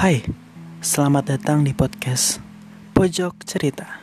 Hai, selamat datang di podcast Pojok Cerita.